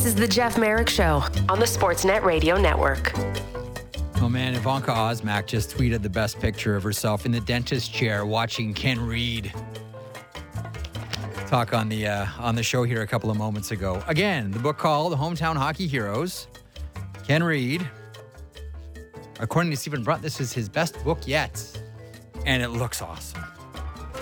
This is The Jeff Merrick Show on the Sportsnet Radio Network. Oh man, Ivanka Osmak just tweeted the best picture of herself in the dentist chair watching Ken Reed talk on the show here a couple of moments ago. Again, the book called Hometown Hockey Heroes. Ken Reed. According to Stephen Brunt, this is his best book yet, and it looks awesome.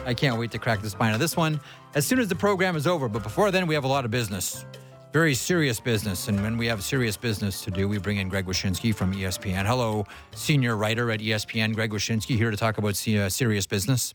I can't wait to crack the spine of this one as soon as the program is over. But before then, we have a lot of business. Very serious business, and when we have serious business to do, we bring in Greg Wyshynski from ESPN. Hello, senior writer at ESPN, Greg Wyshynski, here to talk about serious business.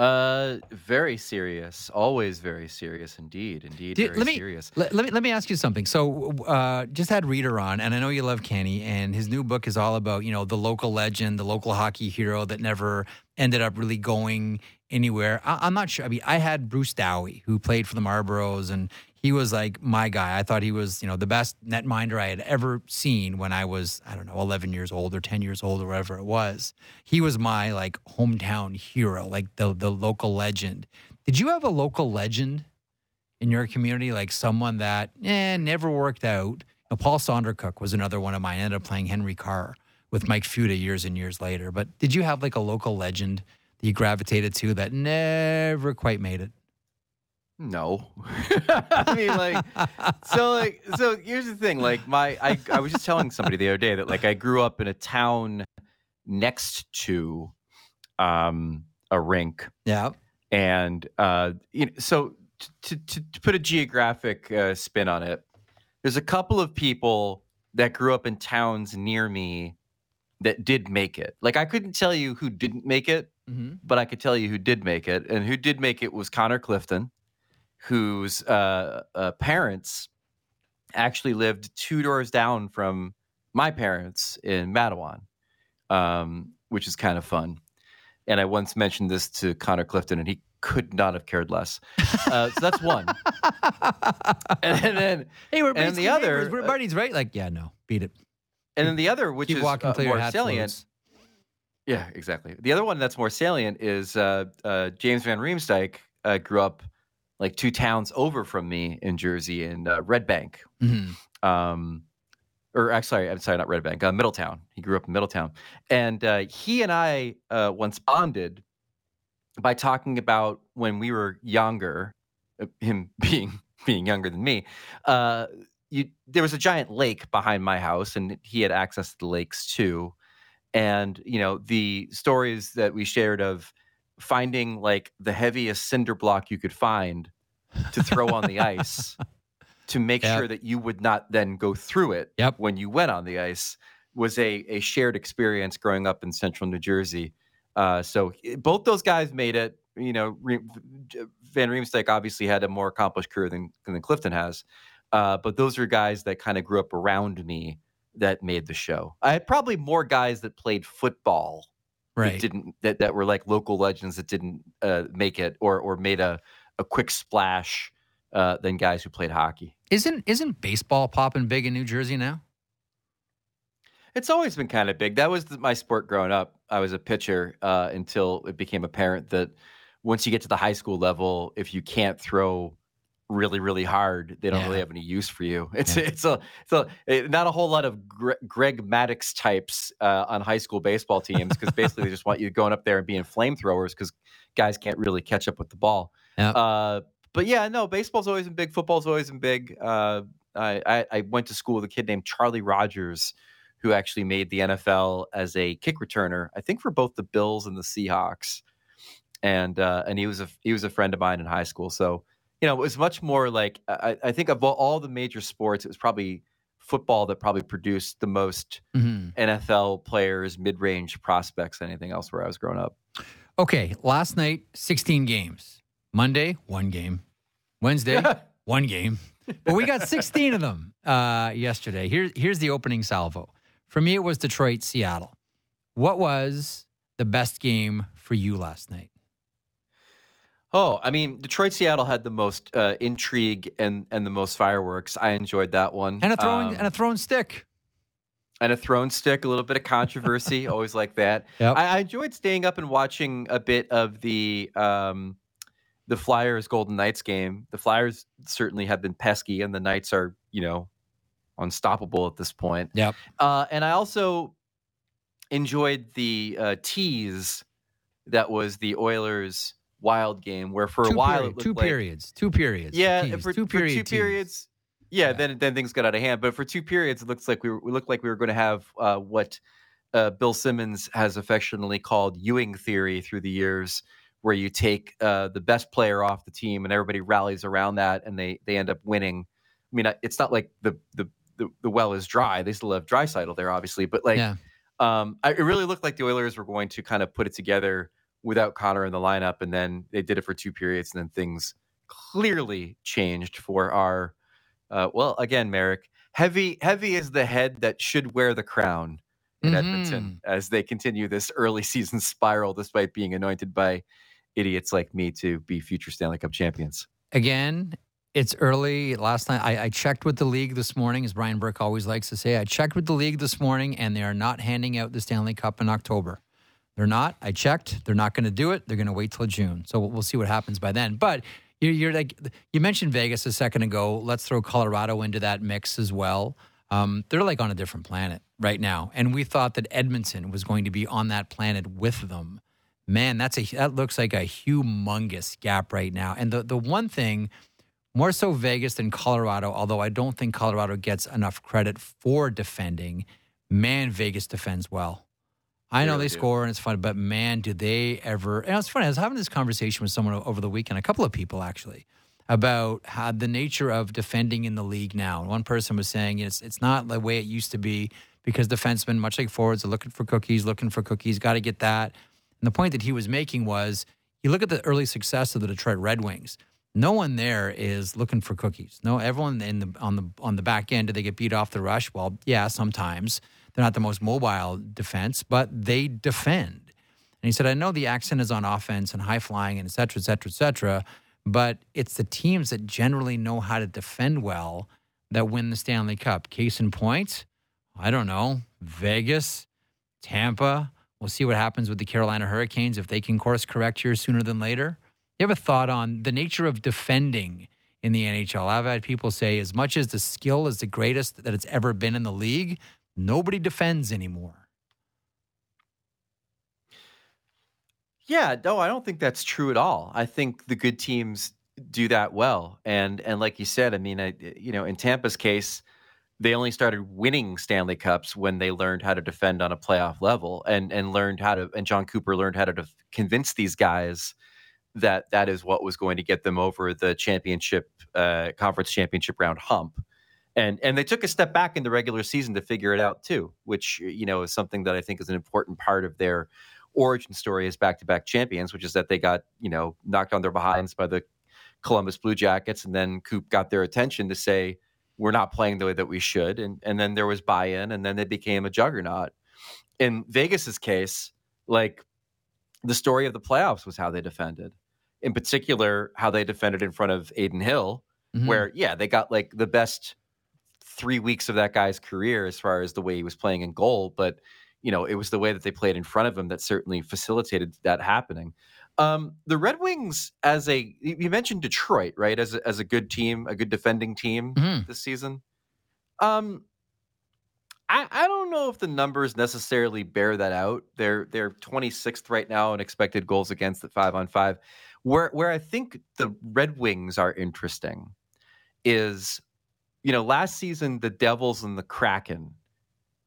Very serious, always very serious, indeed, serious. Let me ask you something. So, just had Reader on, and I know you love Kenny, and his new book is all about, you know, the local legend, the local hockey hero that never ended up really going anywhere. I'm not sure. I mean, I had Bruce Dowie, who played for the Marlboros, and he was like my guy. I thought he was, you know, the best netminder I had ever seen when I was, I don't know, 11 years old or 10 years old or whatever it was. He was my like hometown hero, like the local legend. Did you have a local legend in your community? Like someone that never worked out? You know, Paul SaunderCook was another one of mine. I ended up playing Henry Carr with Mike Futa years and years later. But did you have like a local legend that you gravitated to that never quite made it? No. I mean, so here's the thing. Like I was just telling somebody the other day that like I grew up in a town next to a rink. Yeah. And so to put a geographic spin on it, there's a couple of people that grew up in towns near me that did make it. Like I couldn't tell you who didn't make it, mm-hmm. but I could tell you who did make it. And who did make it was Connor Clifton, whose parents actually lived two doors down from my parents in Mattawan, which is kind of fun. And I once mentioned this to Connor Clifton, and he could not have cared less. So that's one. And then, hey, we're buddies, the other, we're buddies, right? Like, yeah, no, beat it. And then the other, which is more salient. Flows. Yeah, exactly. The other one that's more salient is James Van Riemsdyk grew up like two towns over from me in Jersey in Red Bank. Mm-hmm. Not Red Bank, Middletown. He grew up in Middletown. And he and I once bonded by talking about when we were younger, him being younger than me, there was a giant lake behind my house, and he had access to the lakes too. And, you know, the stories that we shared of finding like the heaviest cinder block you could find to throw on the ice to make sure that you would not then go through it when you went on the ice was a shared experience growing up in central New Jersey. So both those guys made it. You know, Van Riemsdyk obviously had a more accomplished career than Clifton has. But those are guys that kind of grew up around me that made the show. I had probably more guys that played football that were like local legends that didn't make it or made a quick splash than guys who played hockey. Isn't baseball popping big in New Jersey now? It's always been kind of big. That was my sport growing up. I was a pitcher until it became apparent that once you get to the high school level, if you can't throw really, really hard, they don't really have any use for you. It's not a whole lot of Greg Maddox types on high school baseball teams, because basically they just want you going up there and being flamethrowers because guys can't really catch up with the ball. Yep. But yeah, no, baseball's always been big. Football's always been big. I went to school with a kid named Charlie Rogers, who actually made the NFL as a kick returner, I think for both the Bills and the Seahawks. And he was a friend of mine in high school. So, you know, it was much more like, I think of all the major sports, it was probably football that probably produced the most NFL players, mid-range prospects, anything else where I was growing up. Okay, last night, 16 games. Monday, one game. Wednesday, one game. But we got 16 of them yesterday. Here's the opening salvo. For me, it was Detroit, Seattle. What was the best game for you last night? Oh, I mean, Detroit-Seattle had the most intrigue and the most fireworks. I enjoyed that one. And a thrown stick. And a thrown stick, a little bit of controversy. Always like that. Yep. I enjoyed staying up and watching a bit of the the Flyers Golden Knights game, the Flyers certainly have been pesky, and the Knights are, you know, unstoppable at this point. Yeah. And I also enjoyed the tease that was the Oilers Wild game, where for a while it looked like two periods. Yeah, teams, for two periods. Yeah, then things got out of hand. But for 2 periods, it looks like we looked like we were going to have what Bill Simmons has affectionately called Ewing theory through the years, where you take the best player off the team and everybody rallies around that, and they end up winning. I mean, it's not like the well is dry. They still have Draisaitl there, obviously, but it really looked like the Oilers were going to kind of put it together without Connor in the lineup, and then they did it for 2 periods, and then things clearly changed for our. Well, again, Merrick, heavy is the head that should wear the crown in Edmonton as they continue this early season spiral, despite being anointed by idiots like me to be future Stanley Cup champions. Again, it's early. Last night, I checked with the league this morning, as Brian Burke always likes to say. I checked with the league this morning, and they are not handing out the Stanley Cup in October. They're not. I checked. They're not going to do it. They're going to wait till June. So we'll see what happens by then. But you're like, you mentioned Vegas a second ago. Let's throw Colorado into that mix as well. They're like on a different planet right now, and we thought that Edmonton was going to be on that planet with them. Man, that looks like a humongous gap right now. And the one thing, more so Vegas than Colorado, although I don't think Colorado gets enough credit for defending. Man, Vegas defends well. I know they score and it's fun, but man, do they ever... And it's funny, I was having this conversation with someone over the weekend, a couple of people actually, about how the nature of defending in the league now. One person was saying it's not the way it used to be because defensemen, much like forwards, are looking for cookies, got to get that. And the point that he was making was, you look at the early success of the Detroit Red Wings, no one there is looking for cookies. No, everyone on the back end, do they get beat off the rush? Well, yeah, sometimes. They're not the most mobile defense, but they defend. And he said, I know the accent is on offense and high flying and et cetera, but it's the teams that generally know how to defend well that win the Stanley Cup. Case in point, I don't know, Vegas, Tampa. We'll see what happens with the Carolina Hurricanes if they can course correct here sooner than later. You have a thought on the nature of defending in the NHL? I've had people say as much as the skill is the greatest that it's ever been in the league, nobody defends anymore. Yeah, no, I don't think that's true at all. I think the good teams do that well. And like you said, I mean, in Tampa's case, they only started winning Stanley Cups when they learned how to defend on a playoff level and John Cooper learned how to convince these guys that is what was going to get them over the championship, conference championship round hump. And they took a step back in the regular season to figure it out too, which, you know, is something that I think is an important part of their origin story as back-to-back champions, which is that they got, you know, knocked on their behinds by the Columbus Blue Jackets, and then Coop got their attention to say, we're not playing the way that we should. And then there was buy-in, and then they became a juggernaut. In Vegas's case, like, the story of the playoffs was how they defended. In particular, how they defended in front of Adin Hill, where, yeah, they got, like, the best 3 weeks of that guy's career as far as the way he was playing in goal, but you know, it was the way that they played in front of him that certainly facilitated that happening. The Red Wings, you mentioned Detroit, right? As a good team, a good defending team this season. I don't know if the numbers necessarily bear that out. They're 26th right now in expected goals against at 5-on-5. Where I think the Red Wings are interesting is, you know, last season, the Devils and the Kraken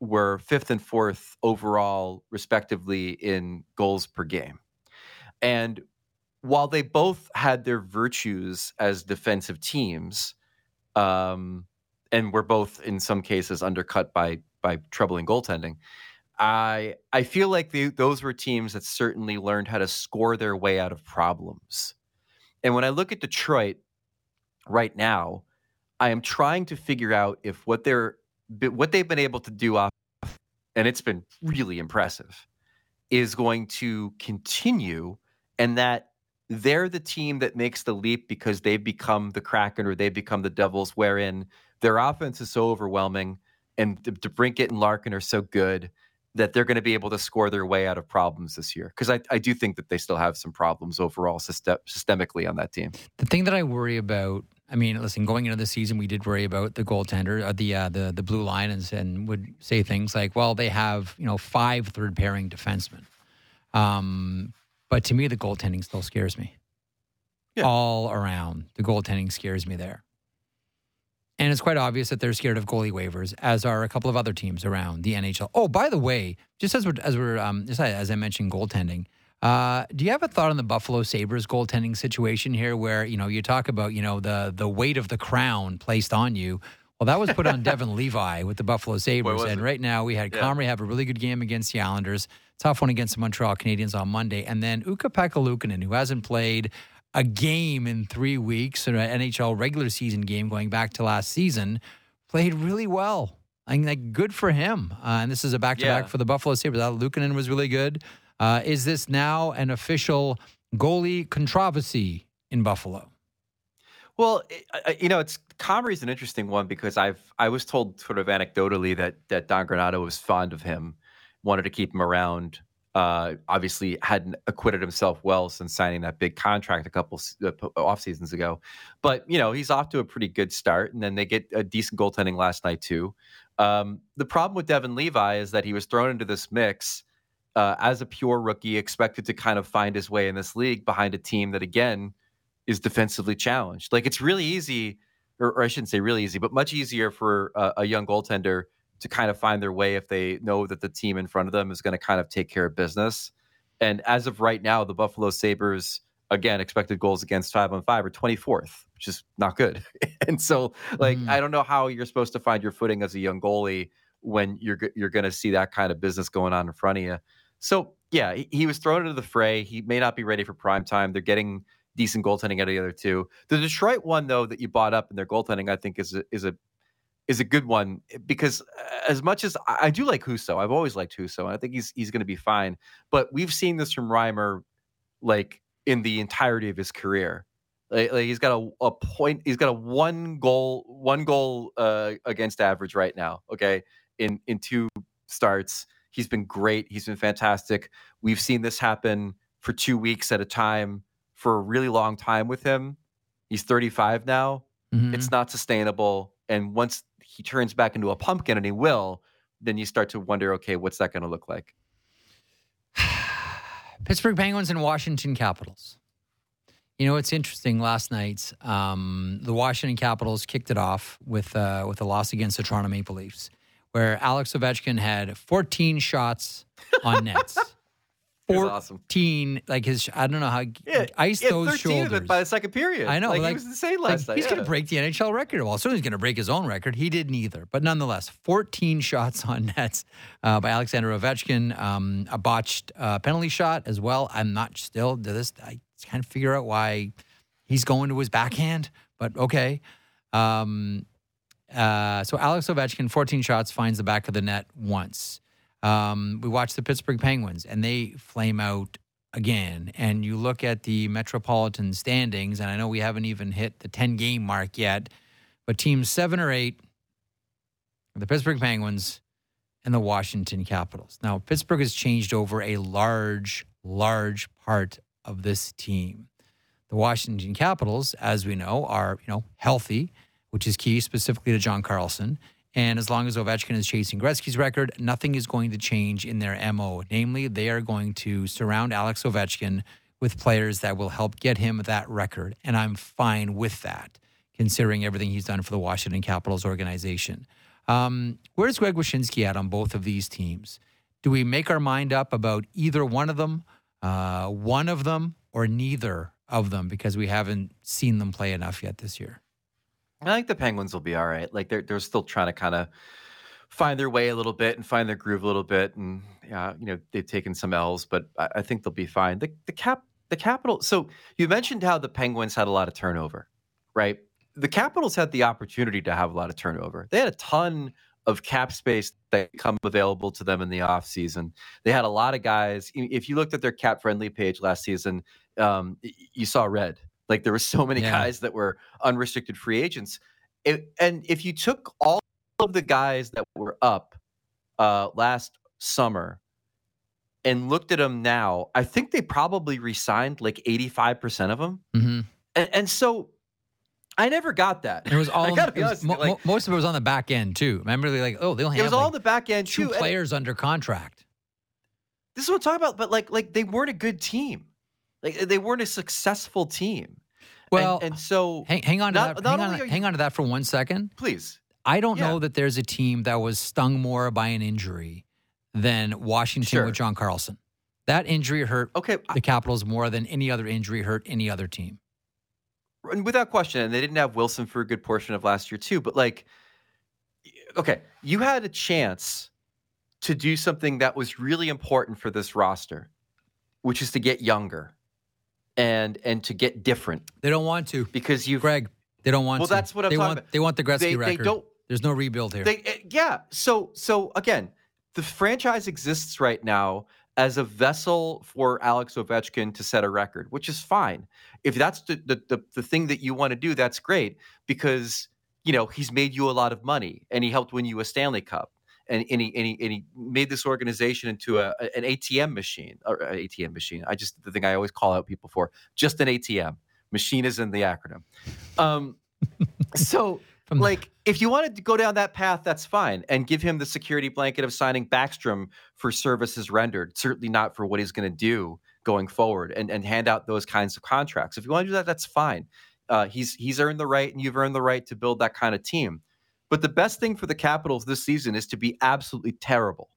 were 5th and 4th overall, respectively, in goals per game. And while they both had their virtues as defensive teams, and were both, in some cases, undercut by troubling goaltending, I feel like those were teams that certainly learned how to score their way out of problems. And when I look at Detroit right now, I am trying to figure out if what they've been able to do off, and it's been really impressive, is going to continue, and that they're the team that makes the leap because they've become the Kraken or they've become the Devils, wherein their offense is so overwhelming and DeBrincat and Larkin are so good that they're going to be able to score their way out of problems this year. Because I do think that they still have some problems overall systemically on that team. The thing that I worry about, I mean, listen, going into the season, we did worry about the goaltender, the blue line, and would say things like, well, they have, you know, 5 third-pairing defensemen. But to me, the goaltending still scares me. Yeah. All around, the goaltending scares me there. And it's quite obvious that they're scared of goalie waivers, as are a couple of other teams around the NHL. Oh, by the way, just as I mentioned goaltending, do you have a thought on the Buffalo Sabres goaltending situation here, where, you know, you talk about, you know, the weight of the crown placed on you? Well, that was put on Devin Levi with the Buffalo Sabres, and right now we had Comrie have a really good game against the Islanders, tough one against the Montreal Canadiens on Monday, and then Ukko Päkkäluokenin, who hasn't played a game in 3 weeks, an NHL regular season game going back to last season, played really well. I mean, like, good for him. And this is a back-to-back for the Buffalo Sabres. Luukkonen was really good. Is this now an official goalie controversy in Buffalo? Well, you know, it's Comrie's an interesting one, because I was told sort of anecdotally that Don Granato was fond of him, wanted to keep him around. Obviously hadn't acquitted himself well since signing that big contract a couple off seasons ago, but, you know, he's off to a pretty good start, and then they get a decent goaltending last night too. The problem with Devin Levi is that he was thrown into this mix as a pure rookie, expected to kind of find his way in this league behind a team that, again, is defensively challenged. Like, it's really easy, or I shouldn't say really easy, but much easier for a young goaltender to kind of find their way if they know that the team in front of them is going to kind of take care of business. And as of right now, the Buffalo Sabres, again, expected goals against 5-on-5 are 24th, which is not good. And so, like, I don't know how you're supposed to find your footing as a young goalie when you're going to see that kind of business going on in front of you. So, yeah, he was thrown into the fray. He may not be ready for prime time. They're getting decent goaltending out of the other two. The Detroit one, though, that you brought up in their goaltending, I think is a good one, because as much as I do like Husso, I've always liked Husso, and I think he's going to be fine. But we've seen this from Reimer, like, in the entirety of his career. Like he's got a point. He's got a one goal against average right now. Okay, in 2 starts, he's been great. He's been fantastic. We've seen this happen for 2 weeks at a time for a really long time with him. He's 35 now. Mm-hmm. It's not sustainable. And once he turns back into a pumpkin, and he will, then you start to wonder, okay, what's that going to look like? Pittsburgh Penguins and Washington Capitals. You know, it's interesting. Last night, the Washington Capitals kicked it off with a loss against the Toronto Maple Leafs, where Alex Ovechkin had 14 shots on nets. 14, awesome. Like his, I don't know how, iced those 13 shoulders. Of it by the second period. I know. Like, he was insane last night. He's going to break the NHL record. Well, certainly he's going to break his own record. He didn't either. But nonetheless, 14 shots on nets by Alexander Ovechkin. A botched penalty shot as well. I'm not still to this. I can't figure out why he's going to his backhand, but okay. So Alex Ovechkin, 14 shots, finds the back of the net once. We watched the Pittsburgh Penguins, and they flame out again. And you look at the Metropolitan standings, and I know we haven't even hit the 10-game mark yet, but teams 7 or 8 are the Pittsburgh Penguins and the Washington Capitals. Now, Pittsburgh has changed over a large, large part of this team. The Washington Capitals, as we know, are, you know, healthy, which is key specifically to John Carlson. And as long as Ovechkin is chasing Gretzky's record, nothing is going to change in their MO. Namely, they are going to surround Alex Ovechkin with players that will help get him that record. And I'm fine with that, considering everything he's done for the Washington Capitals organization. Where's Greg Wyshynski at on both of these teams? Do we make our mind up about either one of them, or neither of them? Because we haven't seen them play enough yet this year. I think the Penguins will be all right. Like, they're still trying to kind of find their way a little bit and find their groove a little bit. And, you know, they've taken some L's, but I think they'll be fine. The Capitals. So you mentioned how the Penguins had a lot of turnover, right? The Capitals had the opportunity to have a lot of turnover. They had a ton of cap space that come available to them in the offseason. They had a lot of guys. If you looked at their cap-friendly page last season, you saw red. Like, there were so many guys that were unrestricted free agents. And if you took all of the guys that were up last summer and looked at them now, I think they probably re-signed like 85% of them. Mm-hmm. And so I never got that. It was all most of it was on the back end too. Remember, they like, oh, they'll have all the back end two too. Players under contract. This is what I'm talking about, but like they weren't a good team. Like they weren't a successful team. Well, and so hang on to that. Hang on to that for 1 second, please. I don't know that there's a team that was stung more by an injury than Washington with John Carlson. That injury hurt the Capitals more than any other injury hurt any other team. Without question, and they didn't have Wilson for a good portion of last year too. But like, okay, you had a chance to do something that was really important for this roster, which is to get younger and to get different. They don't want to because you, Greg. They don't want. Well, that's what I'm talking about. They want the Gretzky record. They don't, there's no rebuild here. So again, the franchise exists right now as a vessel for Alex Ovechkin to set a record, which is fine. If that's the thing that you want to do, that's great because, you know, he's made you a lot of money and he helped win you a Stanley Cup and he made this organization into an ATM machine. The thing I always call out people for, just an ATM. Machine is in the acronym. So like if you wanted to go down that path, that's fine. And give him the security blanket of signing Backstrom for services rendered, certainly not for what he's going to do going forward and hand out those kinds of contracts. If you want to do that, that's fine. He's earned the right and you've earned the right to build that kind of team. But the best thing for the Capitals this season is to be absolutely terrible.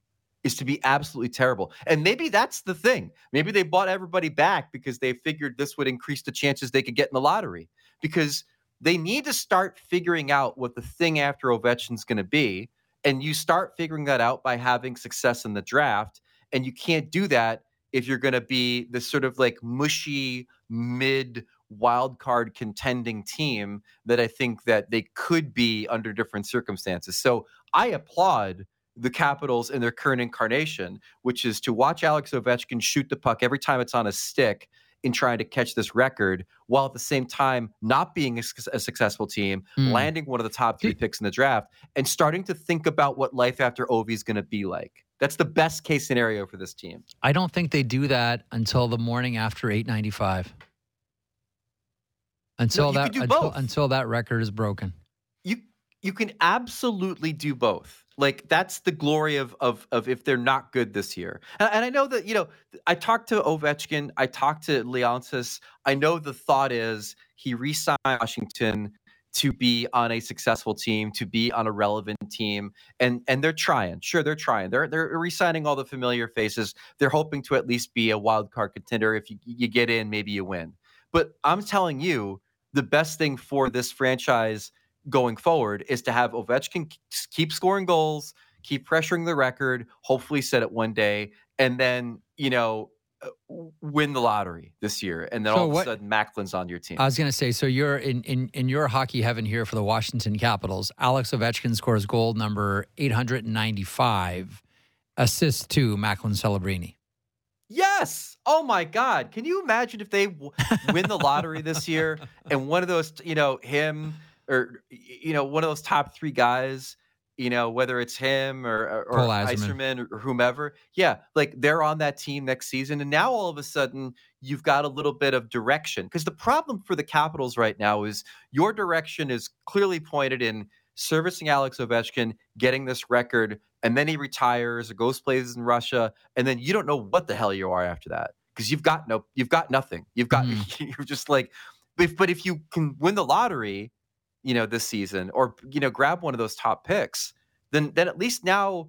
And maybe that's the thing. Maybe they bought everybody back because they figured this would increase the chances they could get in the lottery because they need to start figuring out what the thing after Ovechkin's going to be, and you start figuring that out by having success in the draft, and you can't do that if you're going to be this sort of like mushy mid-wild card contending team that I think that they could be under different circumstances. So I applaud the Capitals in their current incarnation, which is to watch Alex Ovechkin shoot the puck every time it's on a stick in trying to catch this record, while at the same time not being a successful team, landing one of the top three picks in the draft, and starting to think about what life after Ovi is going to be like. That's the best case scenario for this team. I don't think they do that until the morning after 8:95. Until that record is broken. You can absolutely do both. Like that's the glory of if they're not good this year. And I know that, you know, I talked to Ovechkin, I talked to Leontis. I know the thought is he re-signed Washington to be on a successful team, to be on a relevant team. And they're trying. Sure, they're trying. They're re-signing all the familiar faces. They're hoping to at least be a wild card contender. If you get in, maybe you win. But I'm telling you, the best thing for this franchise going forward is to have Ovechkin keep scoring goals, keep pressuring the record, hopefully set it one day, and then, you know, win the lottery this year. And then all of a sudden Macklin's on your team. I was going to say, so you're in your hockey heaven here for the Washington Capitals. Alex Ovechkin scores goal number 895, assist to Macklin Celebrini. Yes. Oh my God. Can you imagine if they win the lottery this year and one of those, you know, one of those top three guys, you know, whether it's him or Eiserman or whomever. Yeah, like they're on that team next season. And now all of a sudden you've got a little bit of direction. Because the problem for the Capitals right now is your direction is clearly pointed in servicing Alex Ovechkin, getting this record, and then he retires or goes plays in Russia. And then you don't know what the hell you are after that. Because you've got nothing. You're just like, but if you can win the lottery, you know, this season, or, you know, grab one of those top picks, then at least now,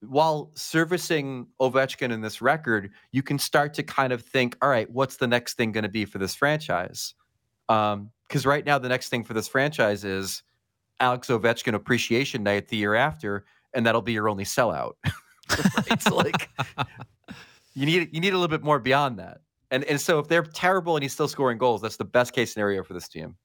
while servicing Ovechkin in this record, you can start to kind of think, all right, what's the next thing going to be for this franchise? Because right now, the next thing for this franchise is Alex Ovechkin Appreciation Night the year after, and that'll be your only sellout. It's like you need a little bit more beyond that. And so if they're terrible and he's still scoring goals, that's the best case scenario for this team.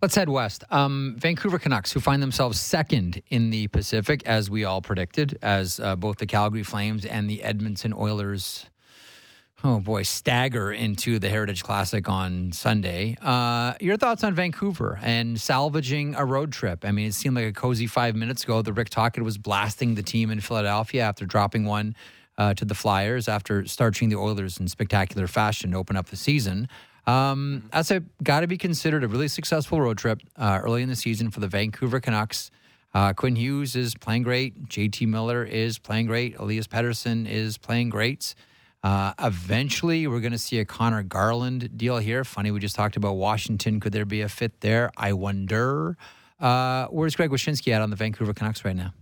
Let's head west. Vancouver Canucks, who find themselves second in the Pacific, as we all predicted, as both the Calgary Flames and the Edmonton Oilers, stagger into the Heritage Classic on Sunday. Your thoughts on Vancouver and salvaging a road trip? I mean, it seemed like a cozy 5 minutes ago that Rick Tocchet was blasting the team in Philadelphia after dropping one to the Flyers after starching the Oilers in spectacular fashion to open up the season. That's got to be considered a really successful road trip early in the season for the Vancouver Canucks. Quinn Hughes is playing great. JT Miller is playing great. Elias Pettersson is playing great. Eventually, we're going to see a Connor Garland deal here. Funny, we just talked about Washington. Could there be a fit there? I wonder. Where's Greg Wyshynski at on the Vancouver Canucks right now?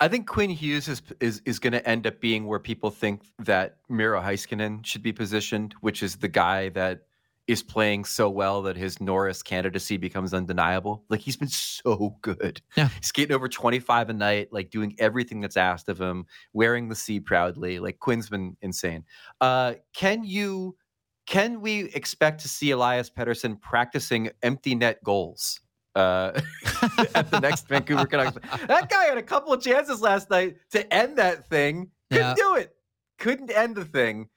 I think Quinn Hughes is going to end up being where people think that Miro Heiskanen should be positioned, which is the guy that is playing so well that his Norris candidacy becomes undeniable. Like, he's been so good. Yeah. He's skating over 25 a night, like doing everything that's asked of him, wearing the C proudly. Like, Quinn's been insane. Can we expect to see Elias Pettersson practicing empty net goals at the next Vancouver Canucks? That guy had a couple of chances last night to end that thing. Couldn't do it. Couldn't end the thing.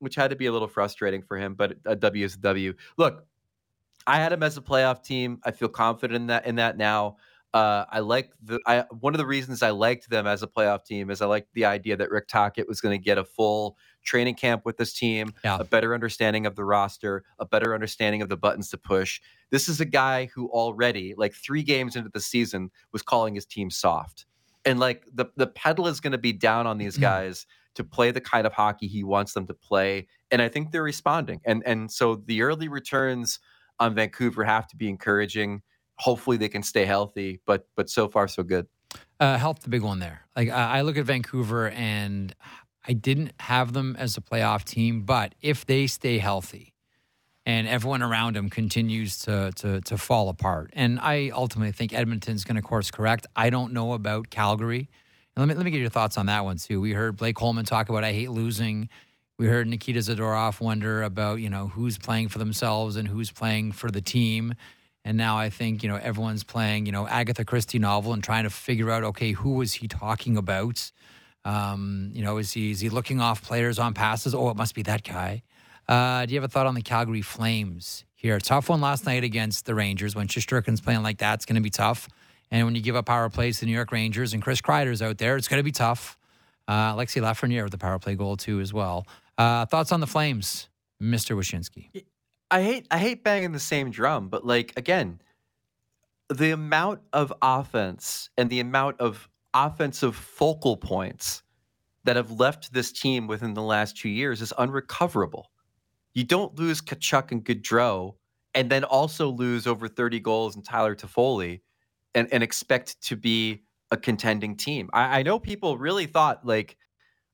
Which had to be a little frustrating for him, but a W is a W. Look, I had him as a playoff team. I feel confident in that now. One of the reasons I liked them as a playoff team is I liked the idea that Rick Tocchet was going to get a full training camp with this team, a better understanding of the roster, a better understanding of the buttons to push. This is a guy who already, like 3 games into the season, was calling his team soft. And like the pedal is going to be down on these guys to play the kind of hockey he wants them to play. And I think they're responding. And so the early returns on Vancouver have to be encouraging. Hopefully they can stay healthy, but so far so good. Health, the big one there. Like, I look at Vancouver and I didn't have them as a playoff team, but if they stay healthy and everyone around them continues to fall apart. And I ultimately think Edmonton's going to course correct. I don't know about Calgary. And let me get your thoughts on that one, too. We heard Blake Coleman talk about, I hate losing. We heard Nikita Zadorov wonder about, who's playing for themselves and who's playing for the team. And now I think, everyone's playing, Agatha Christie novel and trying to figure out, okay, who was he talking about? Is he looking off players on passes? Oh, it must be that guy. Do you have a thought on the Calgary Flames here? Tough one last night against the Rangers. When Shesterkin's playing like that, it's going to be tough. And when you give up power plays to the New York Rangers and Chris Kreider's out there, it's going to be tough. Alexi Lafreniere with the power play goal, too, as well. Thoughts on the Flames, Mr. Wyshynski? I hate banging the same drum, but, like, again, the amount of offense and the amount of offensive focal points that have left this team within the last 2 years is unrecoverable. You don't lose Tkachuk and Gaudreau and then also lose over 30 goals and Tyler Toffoli and expect to be a contending team. I know people really thought, like,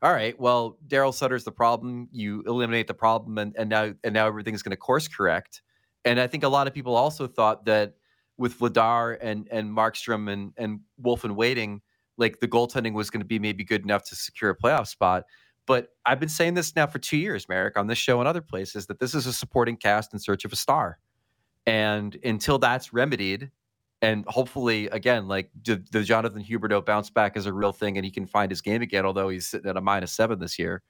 all right, well, Daryl Sutter's the problem. You eliminate the problem and now everything's going to course correct. And I think a lot of people also thought that with Vladar and Markstrom and Wolf and waiting, like, the goaltending was going to be maybe good enough to secure a playoff spot. But I've been saying this now for 2 years, Merrick, on this show and other places, that this is a supporting cast in search of a star. And until that's remedied, and hopefully, again, like, the Jonathan Huberdeau bounce back is a real thing and he can find his game again, although he's sitting at a -7 this year.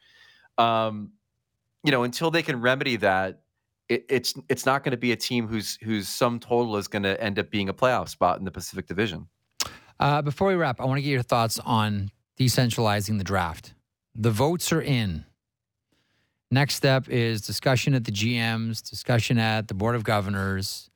Until they can remedy that, it's not going to be a team whose sum total is going to end up being a playoff spot in the Pacific Division. Before we wrap, I want to get your thoughts on decentralizing the draft. The votes are in. Next step is discussion at the GMs, discussion at the Board of Governors.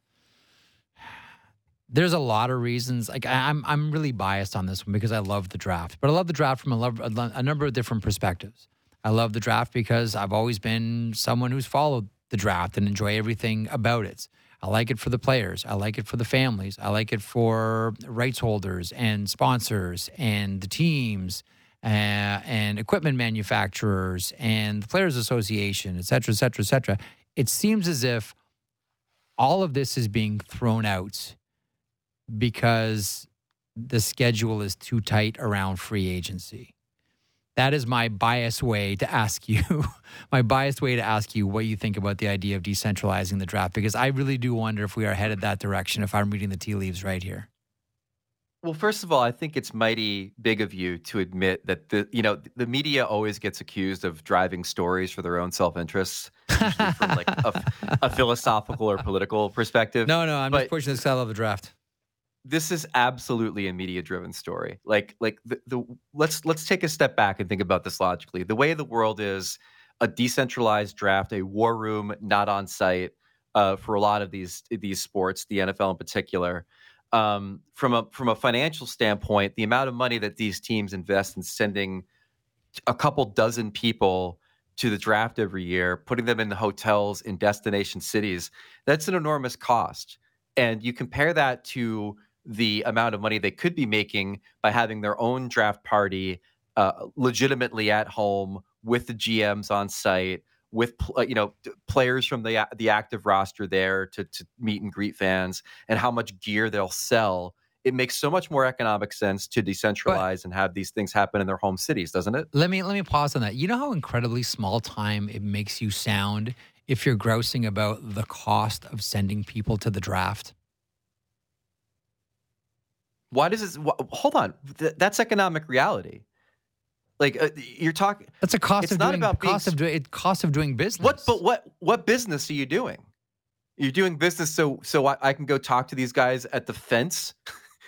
There's a lot of reasons. Like, I'm really biased on this one because I love the draft. But I love the draft from a number of different perspectives. I love the draft because I've always been someone who's followed the draft and enjoy everything about it. I like it for the players. I like it for the families. I like it for rights holders and sponsors and the teams. And equipment manufacturers and the Players Association, et cetera, et cetera, et cetera. It seems as if all of this is being thrown out because the schedule is too tight around free agency. That is my biased way to ask you, what you think about the idea of decentralizing the draft, because I really do wonder if we are headed that direction, if I'm reading the tea leaves right here. Well, first of all, I think it's mighty big of you to admit that the media always gets accused of driving stories for their own self-interests, usually from like a philosophical or political perspective. No, I'm just pushing this because I love the draft. this is absolutely a media-driven story. Like the let's take a step back and think about this logically. The way the world is, a decentralized draft, a war room, not on site for a lot of these sports, the NFL in particular. From a financial standpoint, the amount of money that these teams invest in sending a couple dozen people to the draft every year, putting them in the hotels in destination cities, that's an enormous cost. And you compare that to the amount of money they could be making by having their own draft party legitimately at home with the GMs on site, with players from the active roster there to meet and greet fans, and how much gear they'll sell. It makes so much more economic sense to decentralize and have these things happen in their home cities, doesn't it? Let me pause on that. You know how incredibly small time it makes you sound if you're grousing about the cost of sending people to the draft? Why does it... Hold on. That's economic reality. Like you're talking... That's a cost of doing cost of doing business. What business are you doing? You're doing business so I can go talk to these guys at the fence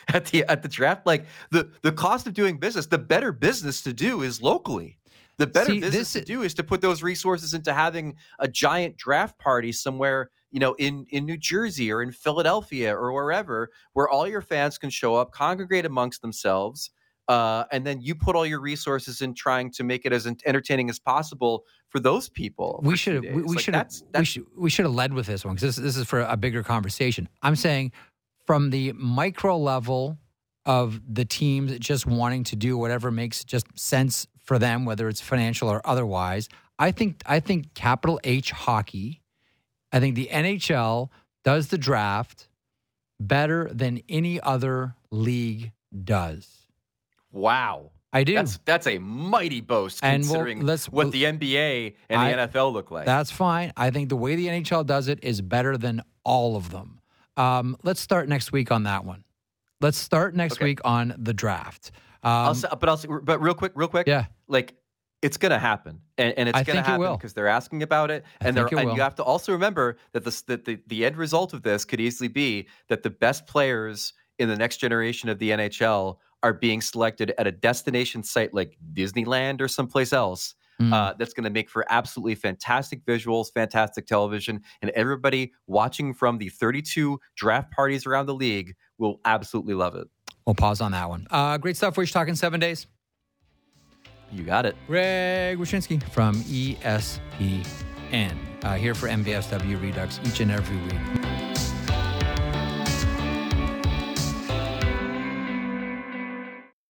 at the draft. Like the cost of doing business, the better business to do is locally. The better business to do is to put those resources into having a giant draft party somewhere, in New Jersey or in Philadelphia or wherever, where all your fans can show up, congregate amongst themselves, and then you put all your resources in trying to make it as entertaining as possible for those people. We should have led with this one, because this is for a bigger conversation. I'm saying from the micro level of the teams just wanting to do whatever makes just sense for them, whether it's financial or otherwise. I think capital H hockey, I think the NHL does the draft better than any other league does. Wow. I do. That's a mighty boast, and considering what the NBA and the NFL look like. That's fine. I think the way the NHL does it is better than all of them. Let's start next week on that one. Let's start next week on the draft. But real quick. Yeah. Like, it's going to happen, and it's going to happen because they're asking about it. And you have to also remember that the end result of this could easily be that the best players in the next generation of the NHL are being selected at a destination site like Disneyland or someplace else. That's going to make for absolutely fantastic visuals, fantastic television, and everybody watching from the 32 draft parties around the league will absolutely love it. We'll pause on that one. Great stuff. We're talking 7 days. You got it. Greg Wyshynski from ESPN, here for MVSW Redux each and every week.